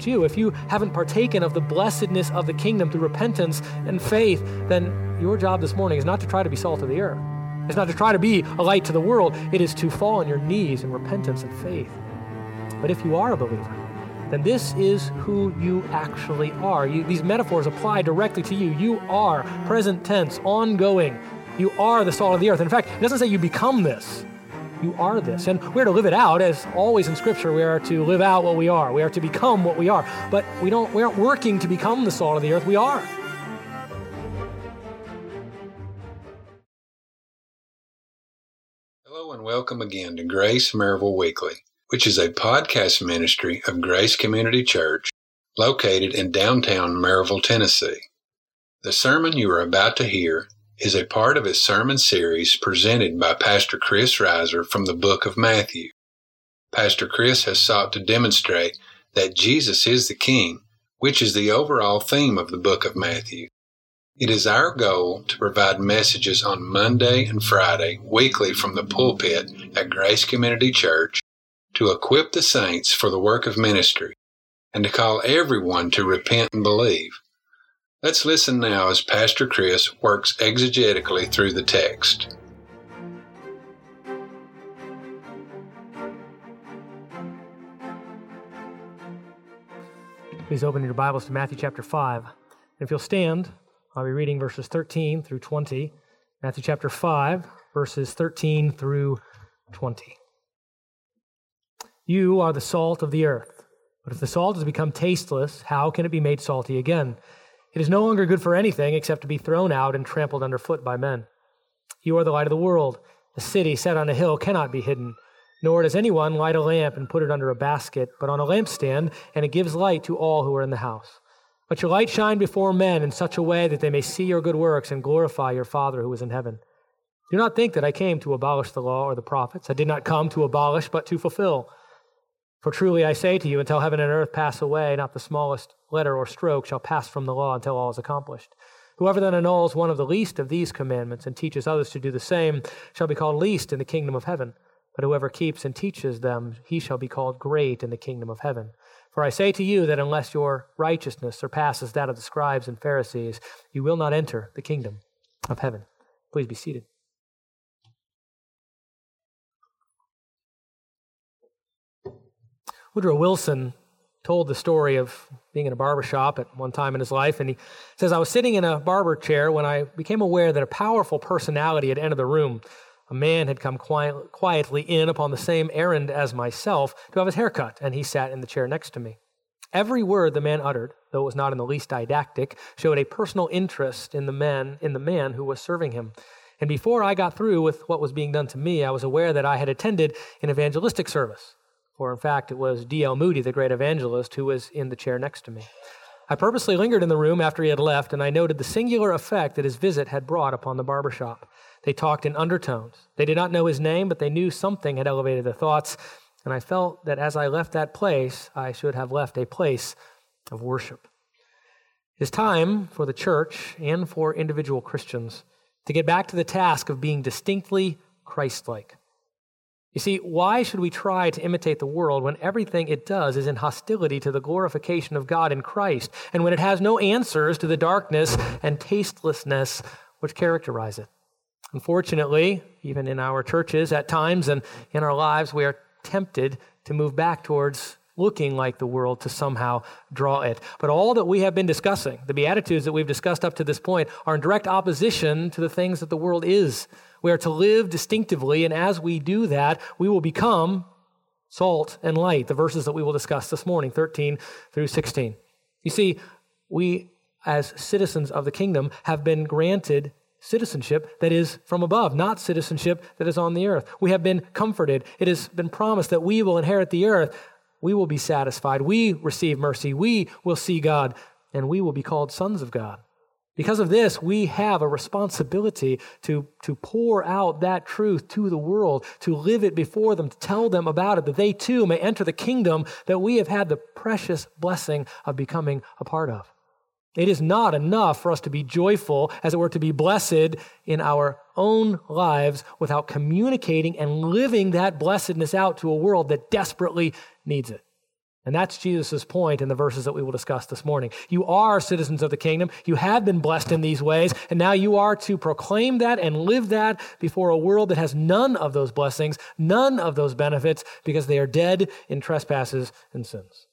affect you. If you haven't partaken of the blessedness of the kingdom through repentance and faith, then your job this morning is not to try to be salt of the earth. It's not to try to be a light to the world. It is to fall on your knees in repentance and faith. But if you are a believer, then this is who you actually are. These metaphors apply directly to you. You are present tense, ongoing. You are the salt of the earth. In fact, it doesn't say you become this. You are this. And we're to live it out. As always in Scripture, we are to live out what we are. We are to become what we are. But we aren't working to become the salt of the earth. We are. Hello and welcome again to Grace Maryville Weekly, which is a podcast ministry of Grace Community Church located in downtown Maryville, Tennessee. The sermon you are about to hear is a part of his sermon series presented by Pastor Chris Riser from the book of Matthew. Pastor Chris has sought to demonstrate that Jesus is the King, which is the overall theme of the book of Matthew. It is our goal to provide messages on Monday and Friday weekly from the pulpit at Grace Community Church to equip the saints for the work of ministry, and to call everyone to repent and believe. Let's listen now as Pastor Chris works exegetically through the text. Please open your Bibles to Matthew chapter 5. If you'll stand, I'll be reading verses 13 through 20. Matthew chapter 5, verses 13 through 20. You are the salt of the earth, but if the salt has become tasteless, how can it be made salty again? It is no longer good for anything except to be thrown out and trampled underfoot by men. You are the light of the world. A city set on a hill cannot be hidden, nor does anyone light a lamp and put it under a basket, but on a lampstand, and it gives light to all who are in the house. Let your light shine before men in such a way that they may see your good works and glorify your Father who is in heaven. Do not think that I came to abolish the law or the prophets. I did not come to abolish, but to fulfill. For truly I say to you, until heaven and earth pass away, not the smallest letter or stroke shall pass from the law until all is accomplished. Whoever then annuls one of the least of these commandments and teaches others to do the same shall be called least in the kingdom of heaven. But whoever keeps and teaches them, he shall be called great in the kingdom of heaven. For I say to you that unless your righteousness surpasses that of the scribes and Pharisees, you will not enter the kingdom of heaven. Please be seated. Woodrow Wilson told the story of being in a barbershop at one time in his life, and he says, I was sitting in a barber chair when I became aware that a powerful personality had entered the room. A man had come quietly in upon the same errand as myself to have his hair cut, and he sat in the chair next to me. Every word the man uttered, though it was not in the least didactic, showed a personal interest in the man who was serving him. And before I got through with what was being done to me, I was aware that I had attended an evangelistic service. Or in fact, it was D.L. Moody, the great evangelist, who was in the chair next to me. I purposely lingered in the room after he had left, and I noted the singular effect that his visit had brought upon the barbershop. They talked in undertones. They did not know his name, but they knew something had elevated their thoughts, and I felt that as I left that place, I should have left a place of worship. It is time for the church and for individual Christians to get back to the task of being distinctly Christ-like. You see, why should we try to imitate the world when everything it does is in hostility to the glorification of God in Christ, and when it has no answers to the darkness and tastelessness which characterize it? Unfortunately, even in our churches at times and in our lives, we are tempted to move back towards looking like the world to somehow draw it. But all that we have been discussing, the Beatitudes that we've discussed up to this point, are in direct opposition to the things that the world is. We are to live distinctively, and as we do that, we will become salt and light, the verses that we will discuss this morning, 13 through 16. You see, we as citizens of the kingdom have been granted citizenship that is from above, not citizenship that is on the earth. We have been comforted. It has been promised that we will inherit the earth. We will be satisfied. We receive mercy. We will see God, and we will be called sons of God. Because of this, we have a responsibility to pour out that truth to the world, to live it before them, to tell them about it, that they too may enter the kingdom that we have had the precious blessing of becoming a part of. It is not enough for us to be joyful, as it were, to be blessed in our own lives without communicating and living that blessedness out to a world that desperately needs it. And that's Jesus' point in the verses that we will discuss this morning. You are citizens of the kingdom. You have been blessed in these ways. And now you are to proclaim that and live that before a world that has none of those blessings, none of those benefits, because they are dead in trespasses and sins.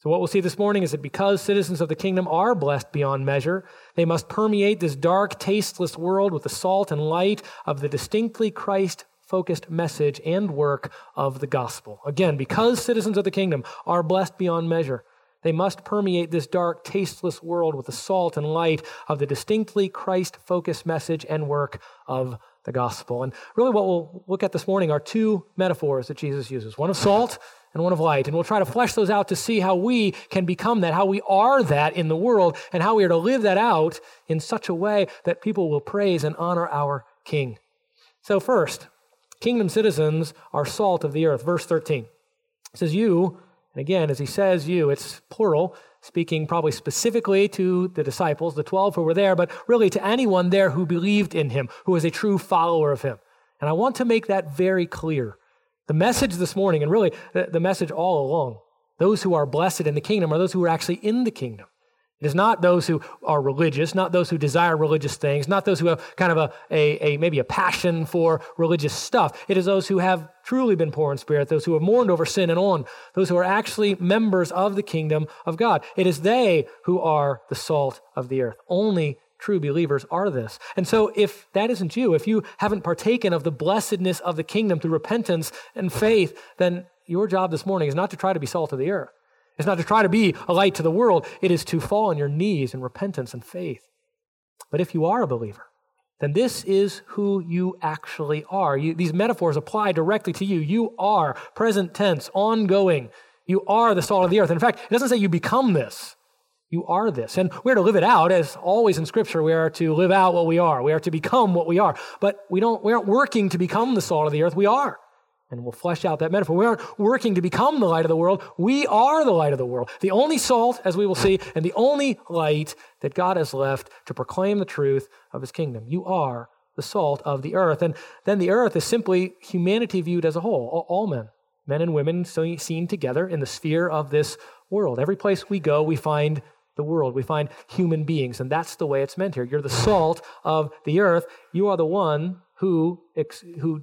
So what we'll see this morning is that because citizens of the kingdom are blessed beyond measure, they must permeate this dark, tasteless world with the salt and light of the distinctly Christ focused message and work of the gospel. Again, because citizens of the kingdom are blessed beyond measure, they must permeate this dark, tasteless world with the salt and light of the distinctly Christ-focused message and work of the gospel. And really what we'll look at this morning are two metaphors that Jesus uses, one of salt and one of light. And we'll try to flesh those out to see how we can become that, how we are that in the world, and how we are to live that out in such a way that people will praise and honor our King. So first, kingdom citizens are salt of the earth. Verse 13, it says you, and again, as he says you, it's plural, speaking probably specifically to the disciples, the 12 who were there, but really to anyone there who believed in him, who was a true follower of him. And I want to make that very clear. The message this morning, and really the message all along, those who are blessed in the kingdom are those who are actually in the kingdom. It is not those who are religious, not those who desire religious things, not those who have kind of maybe a passion for religious stuff. It is those who have truly been poor in spirit, those who have mourned over sin and on, those who are actually members of the kingdom of God. It is they who are the salt of the earth. Only true believers are this. And so if that isn't you, if you haven't partaken of the blessedness of the kingdom through repentance and faith, then your job this morning is not to try to be salt of the earth. It's not to try to be a light to the world. It is to fall on your knees in repentance and faith. But if you are a believer, then this is who you actually are. These metaphors apply directly to you. You are present tense, ongoing. You are the salt of the earth. In fact, it doesn't say you become this. You are this. And we're to live it out. As always in Scripture, we are to live out what we are. We are to become what we are. But we aren't working to become the salt of the earth. We are. And we'll flesh out that metaphor. We aren't working to become the light of the world. We are the light of the world. The only salt, as we will see, and the only light that God has left to proclaim the truth of his kingdom. You are the salt of the earth. And then the earth is simply humanity viewed as a whole. All men and women seen together in the sphere of this world. Every place we go, we find the world. We find human beings. And that's the way it's meant here. You're the salt of the earth. You are the one who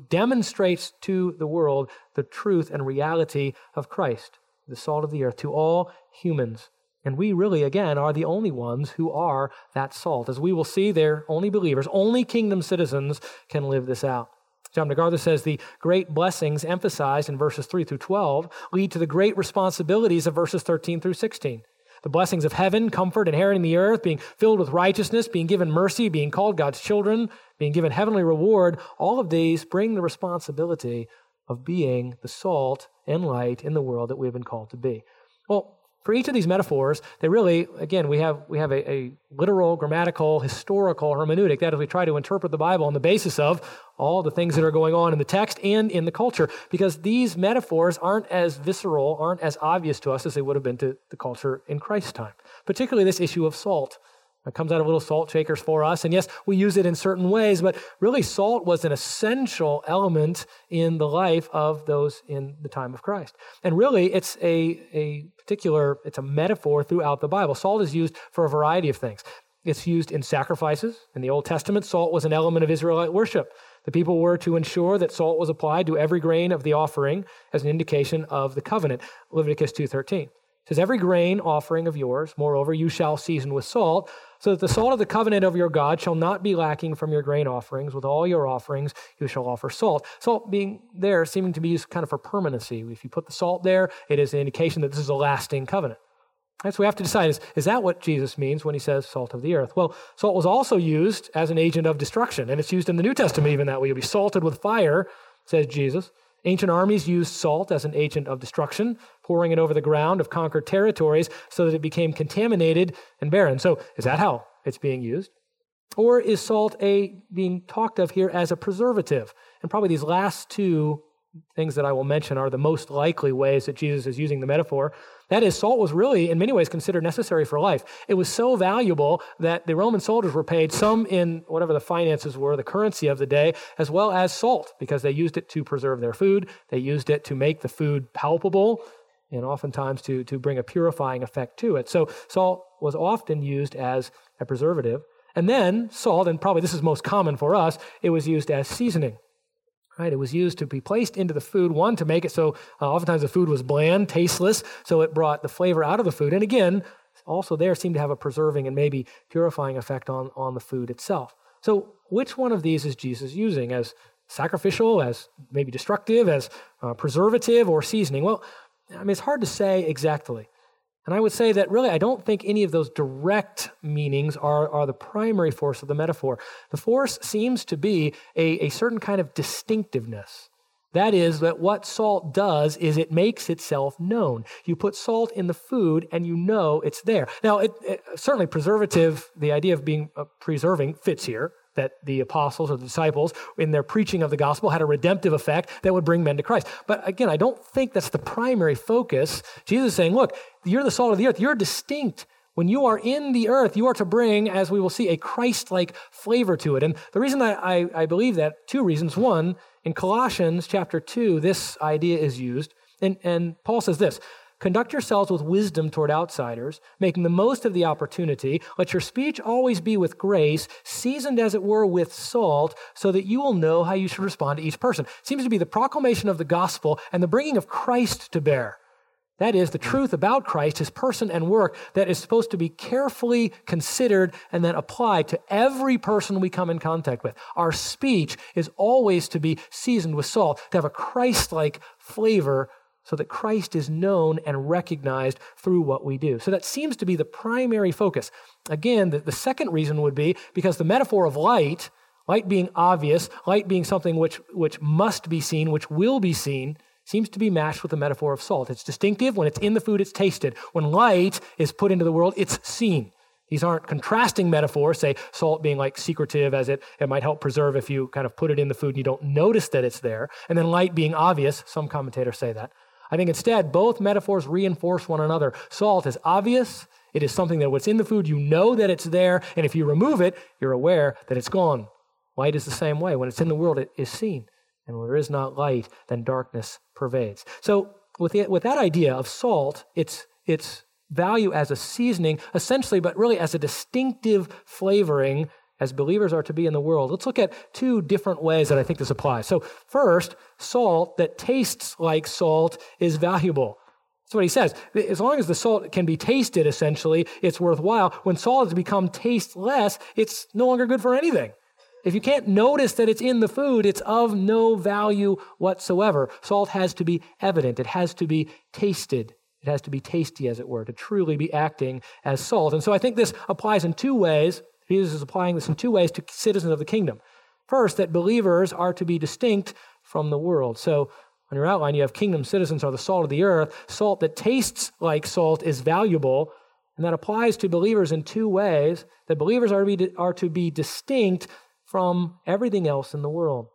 demonstrates to the world the truth and reality of Christ, the salt of the earth, to all humans. And we really, again, are the only ones who are that salt. As we will see, they're only believers, only kingdom citizens can live this out. John MacArthur says the great blessings emphasized in verses 3 through 12 lead to the great responsibilities of verses 13 through 16. The blessings of heaven, comfort, inheriting the earth, being filled with righteousness, being given mercy, being called God's children, being given heavenly reward, all of these bring the responsibility of being the salt and light in the world that we've been called to be. Well, for each of these metaphors, they really, again, we have a literal, grammatical, historical hermeneutic. That is, we try to interpret the Bible on the basis of all the things that are going on in the text and in the culture, because these metaphors aren't as visceral, aren't as obvious to us as they would have been to the culture in Christ's time, particularly this issue of salt. It comes out of little salt shakers for us, and yes, we use it in certain ways, but really salt was an essential element in the life of those in the time of Christ. And really, it's a metaphor throughout the Bible. Salt is used for a variety of things. It's used in sacrifices. In the Old Testament, salt was an element of Israelite worship. The people were to ensure that salt was applied to every grain of the offering as an indication of the covenant, Leviticus 2:13. It says, every grain offering of yours, moreover, you shall season with salt, so that the salt of the covenant of your God shall not be lacking from your grain offerings. With all your offerings, you shall offer salt. Salt being there seeming to be used kind of for permanency. If you put the salt there, it is an indication that this is a lasting covenant. That's so we have to decide, is that what Jesus means when he says salt of the earth? Well, salt was also used as an agent of destruction, and it's used in the New Testament even that way. You'll be salted with fire, says Jesus. Ancient armies used salt as an agent of destruction, pouring it over the ground of conquered territories so that it became contaminated and barren. So is that how it's being used? Or is salt being talked of here as a preservative? And probably these last two things that I will mention are the most likely ways that Jesus is using the metaphor. That is, salt was really, in many ways, considered necessary for life. It was so valuable that the Roman soldiers were paid, some in whatever the finances were, the currency of the day, as well as salt, because they used it to preserve their food. They used it to make the food palpable. and oftentimes to bring a purifying effect to it. So salt was often used as a preservative. And then salt, and probably this is most common for us, it was used as seasoning. Right? It was used to be placed into the food, one, to make it so oftentimes the food was bland, tasteless, so it brought the flavor out of the food. And again, also there seemed to have a preserving and maybe purifying effect on the food itself. So which one of these is Jesus using as sacrificial, as maybe destructive, as preservative, or seasoning? Well, I mean, it's hard to say exactly. And I would say that really I don't think any of those direct meanings are the primary force of the metaphor. The force seems to be a certain kind of distinctiveness. That is, that what salt does is it makes itself known. You put salt in the food and you know it's there. Now, it certainly preservative, the idea of being preserving fits here, that the apostles or the disciples in their preaching of the gospel had a redemptive effect that would bring men to Christ. But again, I don't think that's the primary focus. Jesus is saying, look, you're the salt of the earth. You're distinct. When you are in the earth, you are to bring, as we will see, a Christ-like flavor to it. And the reason that I believe that, two reasons. One, in Colossians chapter 2, this idea is used. And Paul says this, "Conduct yourselves with wisdom toward outsiders, making the most of the opportunity. Let your speech always be with grace, seasoned as it were with salt, so that you will know how you should respond to each person." Seems to be the proclamation of the gospel and the bringing of Christ to bear. That is, the truth about Christ, his person and work, that is supposed to be carefully considered and then applied to every person we come in contact with. Our speech is always to be seasoned with salt, to have a Christ-like flavor, so that Christ is known and recognized through what we do. So that seems to be the primary focus. Again, the second reason would be because the metaphor of light being obvious, light being something which must be seen, which will be seen, seems to be matched with the metaphor of salt. It's distinctive. When it's in the food, it's tasted. When light is put into the world, it's seen. These aren't contrasting metaphors, say salt being like secretive as it might help preserve if you kind of put it in the food and you don't notice that it's there, and then light being obvious, some commentators say that. I think instead, both metaphors reinforce one another. Salt is obvious. It is something that what's in the food, you know that it's there. And if you remove it, you're aware that it's gone. Light is the same way. When it's in the world, it is seen. And when there is not light, then darkness pervades. So with that idea of salt, its value as a seasoning, essentially, but really as a distinctive flavoring as believers are to be in the world. Let's look at two different ways that I think this applies. So first, salt that tastes like salt is valuable. That's what he says. As long as the salt can be tasted, essentially, it's worthwhile. When salt has become tasteless, it's no longer good for anything. If you can't notice that it's in the food, it's of no value whatsoever. Salt has to be evident. It has to be tasted. It has to be tasty, as it were, to truly be acting as salt. And so I think this applies in two ways. Jesus is applying this in two ways to citizens of the kingdom. First, that believers are to be distinct from the world. So on your outline, you have kingdom citizens are the salt of the earth. Salt that tastes like salt is valuable, and that applies to believers in two ways, that believers are to be distinct from everything else in the world.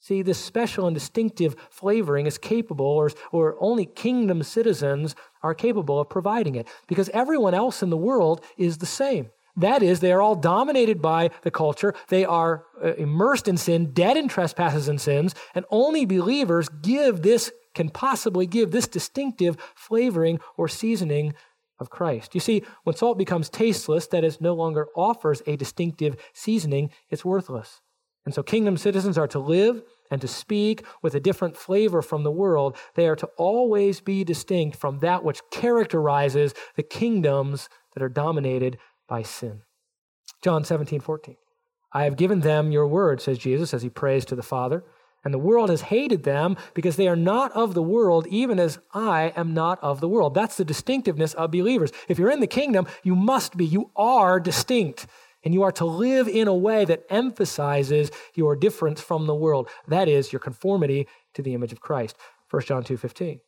See, this special and distinctive flavoring is capable, or only kingdom citizens are capable of providing it, because everyone else in the world is the same. That is, they are all dominated by the culture. They are immersed in sin, dead in trespasses and sins, and only believers can possibly give this distinctive flavoring or seasoning of Christ. You see, when salt becomes tasteless, that is, no longer offers a distinctive seasoning, it's worthless. And so kingdom citizens are to live and to speak with a different flavor from the world. They are to always be distinct from that which characterizes the kingdoms that are dominated by sin. John 17:14. "I have given them your word," says Jesus as he prays to the Father, "and the world has hated them because they are not of the world, even as I am not of the world." That's the distinctiveness of believers. If you're in the kingdom, you are distinct, and you are to live in a way that emphasizes your difference from the world. That is, your conformity to the image of Christ. 1 John 2:15.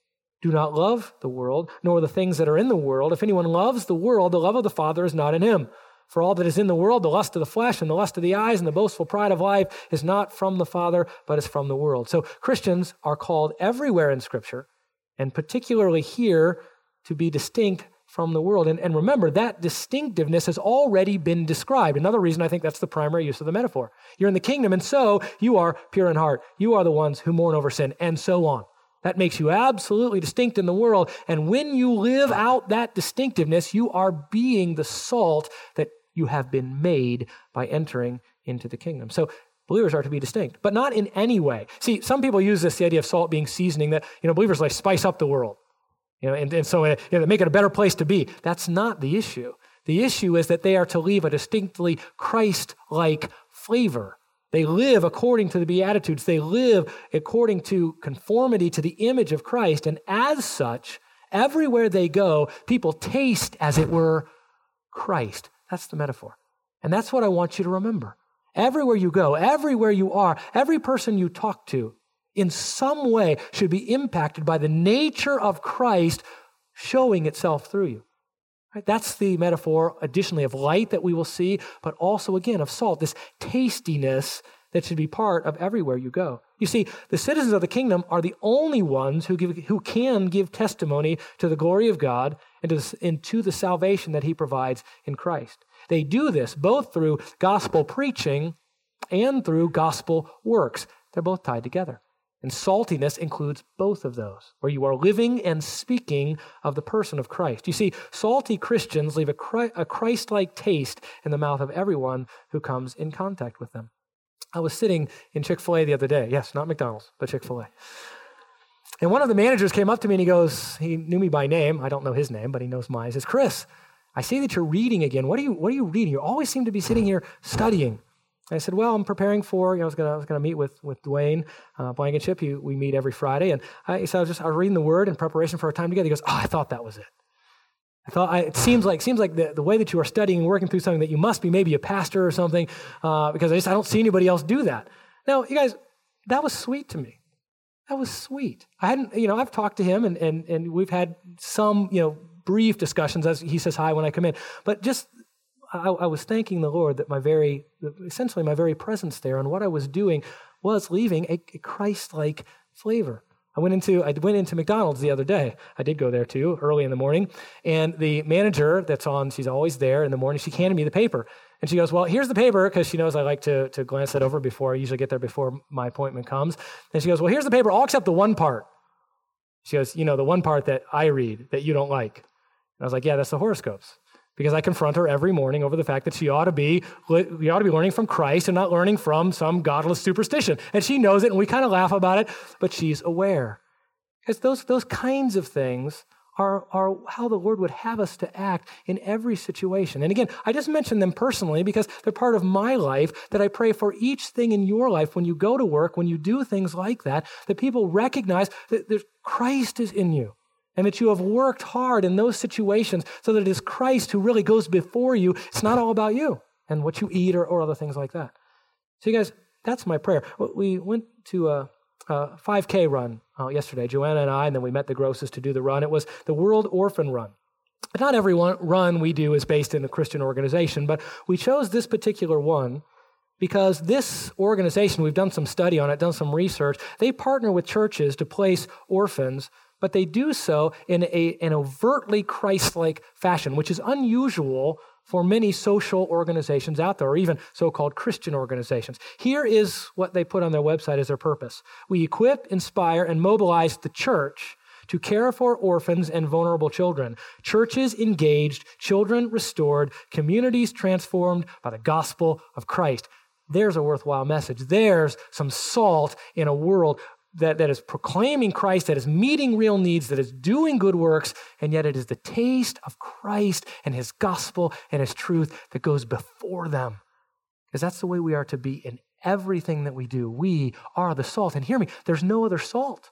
"Do not love the world, nor the things that are in the world. If anyone loves the world, the love of the Father is not in him. For all that is in the world, the lust of the flesh and the lust of the eyes and the boastful pride of life, is not from the Father, but is from the world." So Christians are called everywhere in Scripture, and particularly here, to be distinct from the world. And remember, that distinctiveness has already been described. Another reason I think that's the primary use of the metaphor. You're in the kingdom, and so you are pure in heart. You are the ones who mourn over sin, and so on. That makes you absolutely distinct in the world. And when you live out that distinctiveness, you are being the salt that you have been made by entering into the kingdom. So believers are to be distinct, but not in any way. See, some people use this, the idea of salt being seasoning, that, you know, believers like spice up the world, you know, and so they make it a better place to be. That's not the issue. The issue is that they are to leave a distinctly Christ-like flavor. They live according to the Beatitudes. They live according to conformity to the image of Christ. And as such, everywhere they go, people taste, as it were, Christ. That's the metaphor. And that's what I want you to remember. Everywhere you go, everywhere you are, every person you talk to in some way should be impacted by the nature of Christ showing itself through you. Right? That's the metaphor, additionally, of light that we will see, but also, again, of salt, this tastiness that should be part of everywhere you go. You see, the citizens of the kingdom are the only ones who can give testimony to the glory of God and to the salvation that he provides in Christ. They do this both through gospel preaching and through gospel works. They're both tied together. And saltiness includes both of those, where you are living and speaking of the person of Christ. You see, salty Christians leave a Christ-like taste in the mouth of everyone who comes in contact with them. I was sitting in Chick-fil-A the other day. Yes, not McDonald's, but Chick-fil-A. And one of the managers came up to me and he goes, he knew me by name. I don't know his name, but he knows mine. He says, "Chris, I see that you're reading again. What are you reading? You always seem to be sitting here studying." I said, "Well, I'm preparing for, I was going to meet with Dwayne Blankenship. We meet every Friday." And I was reading the Word in preparation for our time together. He goes, "Oh, I thought that was it. It seems like the way that you are studying and working through something, that you must be maybe a pastor or something, because I don't see anybody else do that." Now, you guys, that was sweet to me. That was sweet. I hadn't, I've talked to him and we've had some, brief discussions as he says hi when I come in, but just I was thanking the Lord that my very presence there and what I was doing was leaving a Christ-like flavor. I went into McDonald's the other day. I did go there too, early in the morning. And the manager that's on, she's always there in the morning, she handed me the paper. And she goes, "Well, here's the paper," because she knows I like to glance that over before I usually get there before my appointment comes. And she goes, "Well, here's the paper, all except the one part." She goes, "The one part that I read that you don't like." And I was like, "Yeah, that's the horoscopes." Because I confront her every morning over the fact that we ought to be learning from Christ and not learning from some godless superstition. And she knows it, and we kind of laugh about it, but she's aware. Because those kinds of things are how the Lord would have us to act in every situation. And again, I just mentioned them personally because they're part of my life, that I pray for each thing in your life when you go to work, when you do things like that, that people recognize that Christ is in you. And that you have worked hard in those situations so that it is Christ who really goes before you. It's not all about you and what you eat or other things like that. So you guys, that's my prayer. We went to a 5K run yesterday, Joanna and I, and then we met the Grocers to do the run. It was the World Orphan Run. Not every run we do is based in a Christian organization, but we chose this particular one because this organization, we've done some study on it, done some research, they partner with churches to place orphans, but they do so in an overtly Christ-like fashion, which is unusual for many social organizations out there, or even so-called Christian organizations. Here is what they put on their website as their purpose. "We equip, inspire, and mobilize the church to care for orphans and vulnerable children. Churches engaged, children restored, communities transformed by the gospel of Christ." There's a worthwhile message. There's some salt in a world that is proclaiming Christ, that is meeting real needs, that is doing good works, and yet it is the taste of Christ and his gospel and his truth that goes before them. Because that's the way we are to be in everything that we do. We are the salt. And hear me, there's no other salt.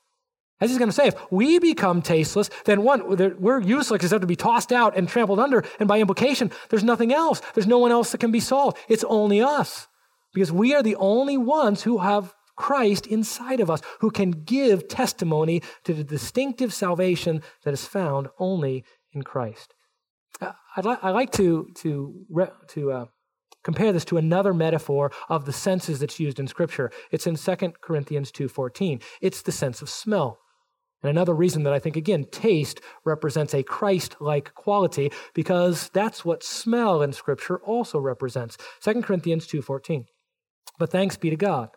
As he's going to say, if we become tasteless, then we're useless because we have to be tossed out and trampled under, and by implication, there's nothing else. There's no one else that can be salt. It's only us. Because we are the only ones who have Christ inside of us, who can give testimony to the distinctive salvation that is found only in Christ. I like to compare this to another metaphor of the senses that's used in Scripture. It's in 2 Corinthians 2:14. It's the sense of smell. And another reason that I think, again, taste represents a Christ-like quality, because that's what smell in Scripture also represents. 2 Corinthians 2:14. "But thanks be to God,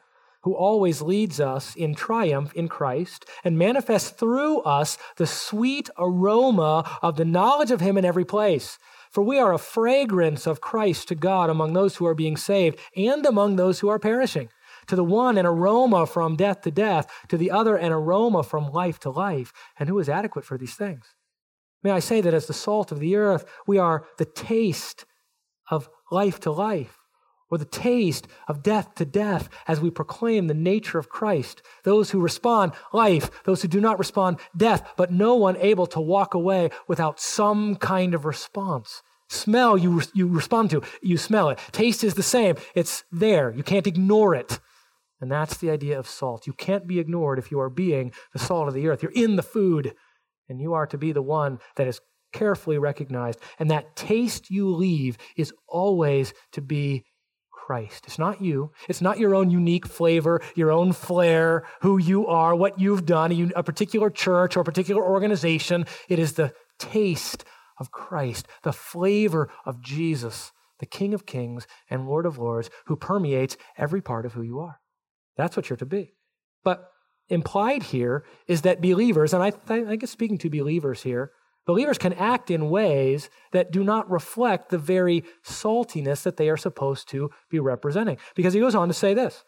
who always leads us in triumph in Christ and manifests through us the sweet aroma of the knowledge of him in every place. For we are a fragrance of Christ to God among those who are being saved and among those who are perishing. To the one, an aroma from death to death. To the other, an aroma from life to life. And who is adequate for these things? May I say that as the salt of the earth, we are the taste of life to life, or the taste of death to death as we proclaim the nature of Christ. Those who respond, life. Those who do not respond, death. But no one able to walk away without some kind of response. Smell, you respond to. You smell it. Taste is the same. It's there. You can't ignore it. And that's the idea of salt. You can't be ignored if you are being the salt of the earth. You're in the food, and you are to be the one that is carefully recognized. And that taste you leave is always to be Christ. It's not you. It's not your own unique flavor, your own flair, who you are, what you've done, a particular church or a particular organization. It is the taste of Christ, the flavor of Jesus, the King of Kings and Lord of Lords, who permeates every part of who you are. That's what you're to be. But implied here is that believers, and I guess speaking to believers here, believers can act in ways that do not reflect the very saltiness that they are supposed to be representing. Because he goes on to say this,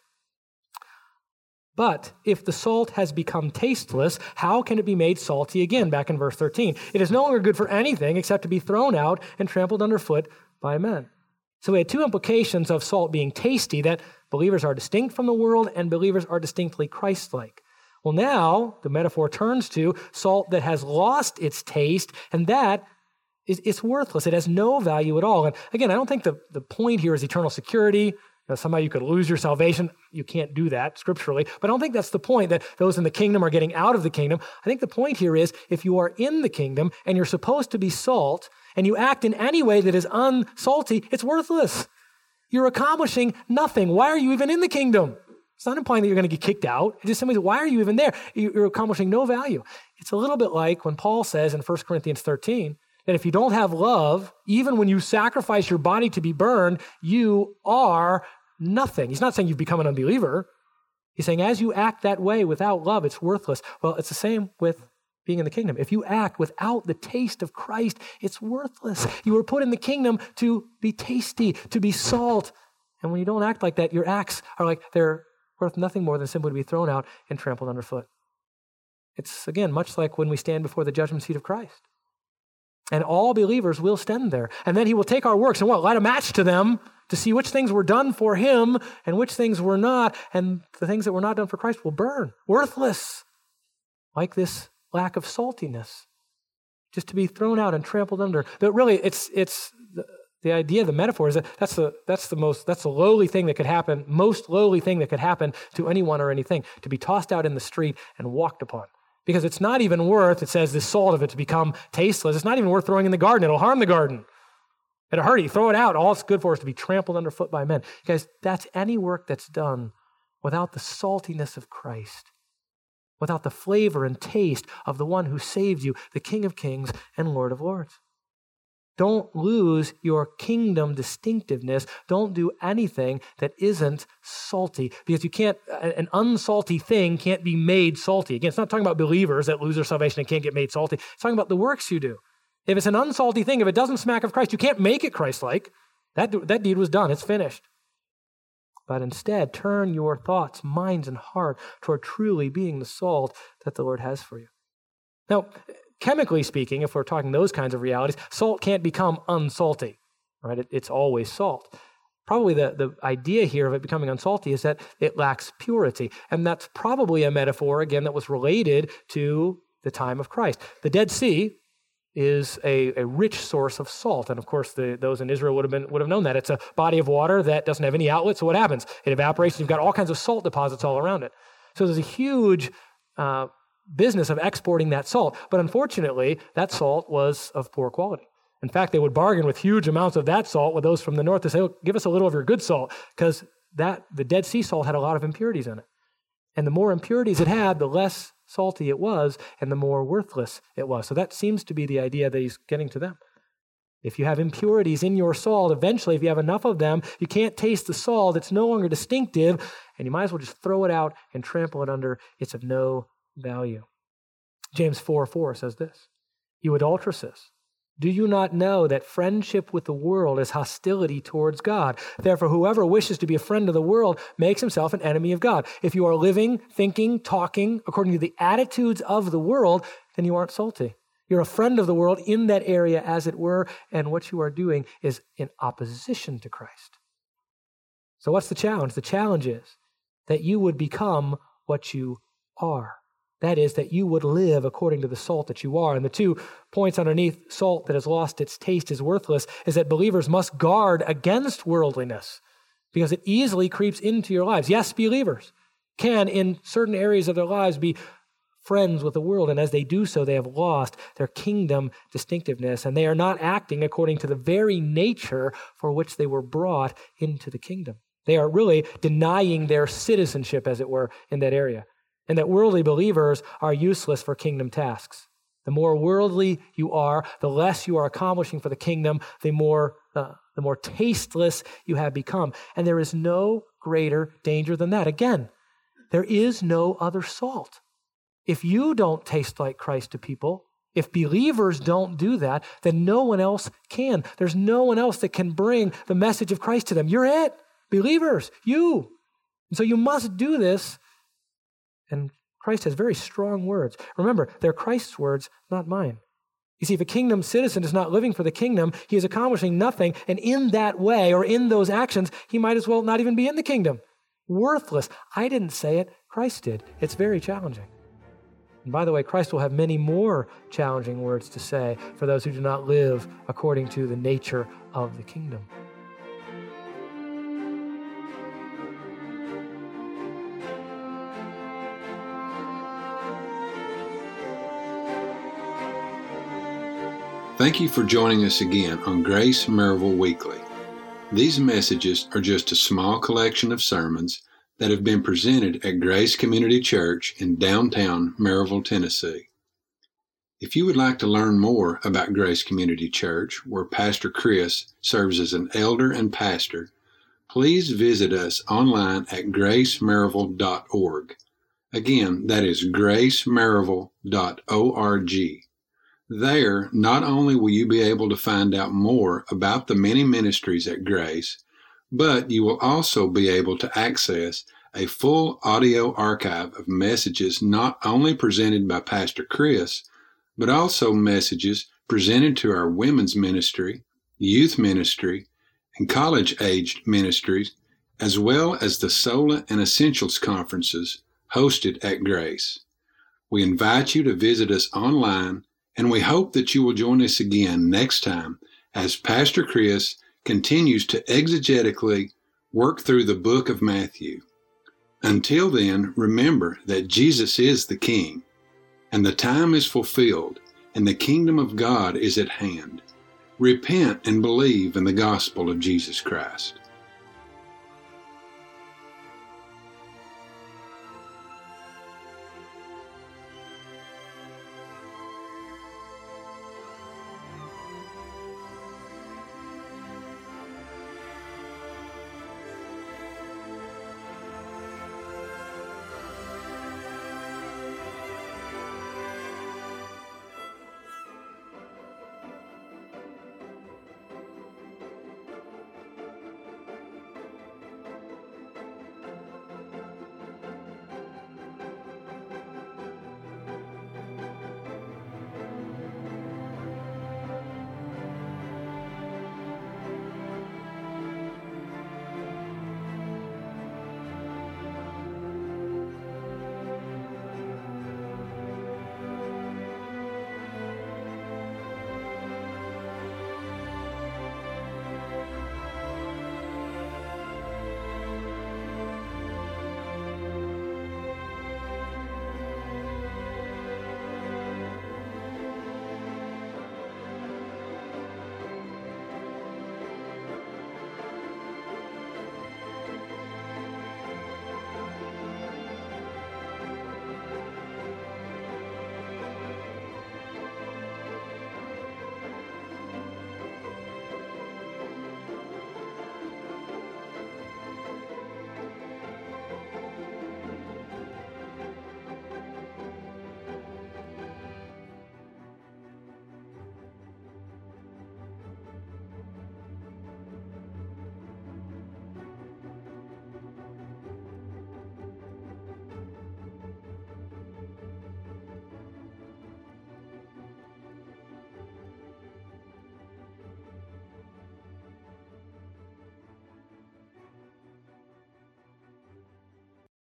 but if the salt has become tasteless, how can it be made salty again? Back in verse 13, it is no longer good for anything except to be thrown out and trampled underfoot by men. So we had two implications of salt being tasty, that believers are distinct from the world and believers are distinctly Christ-like. Well, now the metaphor turns to salt that has lost its taste, and that is it's worthless. It has no value at all. And again, I don't think the point here is eternal security. Somehow you could lose your salvation. You can't do that scripturally. But I don't think that's the point, that those in the kingdom are getting out of the kingdom. I think the point here is if you are in the kingdom and you're supposed to be salt and you act in any way that is unsalty, it's worthless. You're accomplishing nothing. Why are you even in the kingdom? It's not implying that you're going to get kicked out. It just simply, why are you even there? You're accomplishing no value. It's a little bit like when Paul says in 1 Corinthians 13, that if you don't have love, even when you sacrifice your body to be burned, you are nothing. He's not saying you've become an unbeliever. He's saying as you act that way without love, it's worthless. Well, it's the same with being in the kingdom. If you act without the taste of Christ, it's worthless. You were put in the kingdom to be tasty, to be salt. And when you don't act like that, your acts are like they're worth nothing more than simply to be thrown out and trampled underfoot. It's, again, much like when we stand before the judgment seat of Christ. And all believers will stand there. And then he will take our works and what? Light a match to them to see which things were done for him and which things were not. And the things that were not done for Christ will burn. Worthless. Like this lack of saltiness. Just to be thrown out and trampled under. But really, it's the idea, the metaphor is that that's the most lowly thing that could happen to anyone or anything. To be tossed out in the street and walked upon. Because it's not even worth, it says, the salt of it to become tasteless. It's not even worth throwing in the garden. It'll harm the garden. It'll hurt it. You throw it out. All it's good for is to be trampled underfoot by men. Guys, that's any work that's done without the saltiness of Christ, without the flavor and taste of the one who saved you, the King of Kings and Lord of Lords. Don't lose your kingdom distinctiveness. Don't do anything that isn't salty, because you can't, an unsalty thing can't be made salty. Again, it's not talking about believers that lose their salvation and can't get made salty. It's talking about the works you do. If it's an unsalty thing, if it doesn't smack of Christ, you can't make it Christ-like. That deed was done. It's finished. But instead, turn your thoughts, minds, and heart toward truly being the salt that the Lord has for you. Now, chemically speaking, if we're talking those kinds of realities, salt can't become unsalty, right? It's always salt. Probably the idea here of it becoming unsalty is that it lacks purity. And that's probably a metaphor, again, that was related to the time of Christ. The Dead Sea is a rich source of salt. And of course, those in Israel would have known that. It's a body of water that doesn't have any outlet. So what happens? It evaporates. You've got all kinds of salt deposits all around it. So there's a huge business of exporting that salt. But unfortunately, that salt was of poor quality. In fact, they would bargain with huge amounts of that salt with those from the north to say, oh, give us a little of your good salt, because the Dead Sea salt had a lot of impurities in it. And the more impurities it had, the less salty it was, and the more worthless it was. So that seems to be the idea that he's getting to them. If you have impurities in your salt, eventually, if you have enough of them, you can't taste the salt. It's no longer distinctive, and you might as well just throw it out and trample it under. It's of no value. James 4:4 says this, "You adulteresses, do you not know that friendship with the world is hostility towards God? Therefore, whoever wishes to be a friend of the world makes himself an enemy of God. If you are living, thinking, talking according to the attitudes of the world, then you aren't salty. You're a friend of the world in that area, as it were, and what you are doing is in opposition to Christ." So what's the challenge? The challenge is that you would become what you are. That is, that you would live according to the salt that you are. And the 2 points underneath salt that has lost its taste is worthless is that believers must guard against worldliness because it easily creeps into your lives. Yes, believers can, in certain areas of their lives, be friends with the world, and as they do so, they have lost their kingdom distinctiveness, and they are not acting according to the very nature for which they were brought into the kingdom. They are really denying their citizenship, as it were, in that area, and that worldly believers are useless for kingdom tasks. The more worldly you are, the less you are accomplishing for the kingdom, the more tasteless you have become, and there is no greater danger than that. Again, there is no other salt. If you don't taste like Christ to people, if believers don't do that, then no one else can. There's no one else that can bring the message of Christ to them. You're it, believers, you. And so you must do this. And Christ has very strong words. Remember, they're Christ's words, not mine. You see, if a kingdom citizen is not living for the kingdom, he is accomplishing nothing. And in that way, or in those actions, he might as well not even be in the kingdom. Worthless. I didn't say it, Christ did. It's very challenging. And by the way, Christ will have many more challenging words to say for those who do not live according to the nature of the kingdom. Thank you for joining us again on Grace Maryville Weekly. These messages are just a small collection of sermons that have been presented at Grace Community Church in downtown Maryville, Tennessee. If you would like to learn more about Grace Community Church, where Pastor Chris serves as an elder and pastor, please visit us online at gracemaryville.org. Again, that is gracemaryville.org. There, not only will you be able to find out more about the many ministries at Grace, but you will also be able to access a full audio archive of messages not only presented by Pastor Chris, but also messages presented to our women's ministry, youth ministry, and college-aged ministries, as well as the Sola and Essentials conferences hosted at Grace. We invite you to visit us online, and we hope that you will join us again next time as Pastor Chris continues to exegetically work through the book of Matthew. Until then, remember that Jesus is the King, and the time is fulfilled, and the kingdom of God is at hand. Repent and believe in the gospel of Jesus Christ.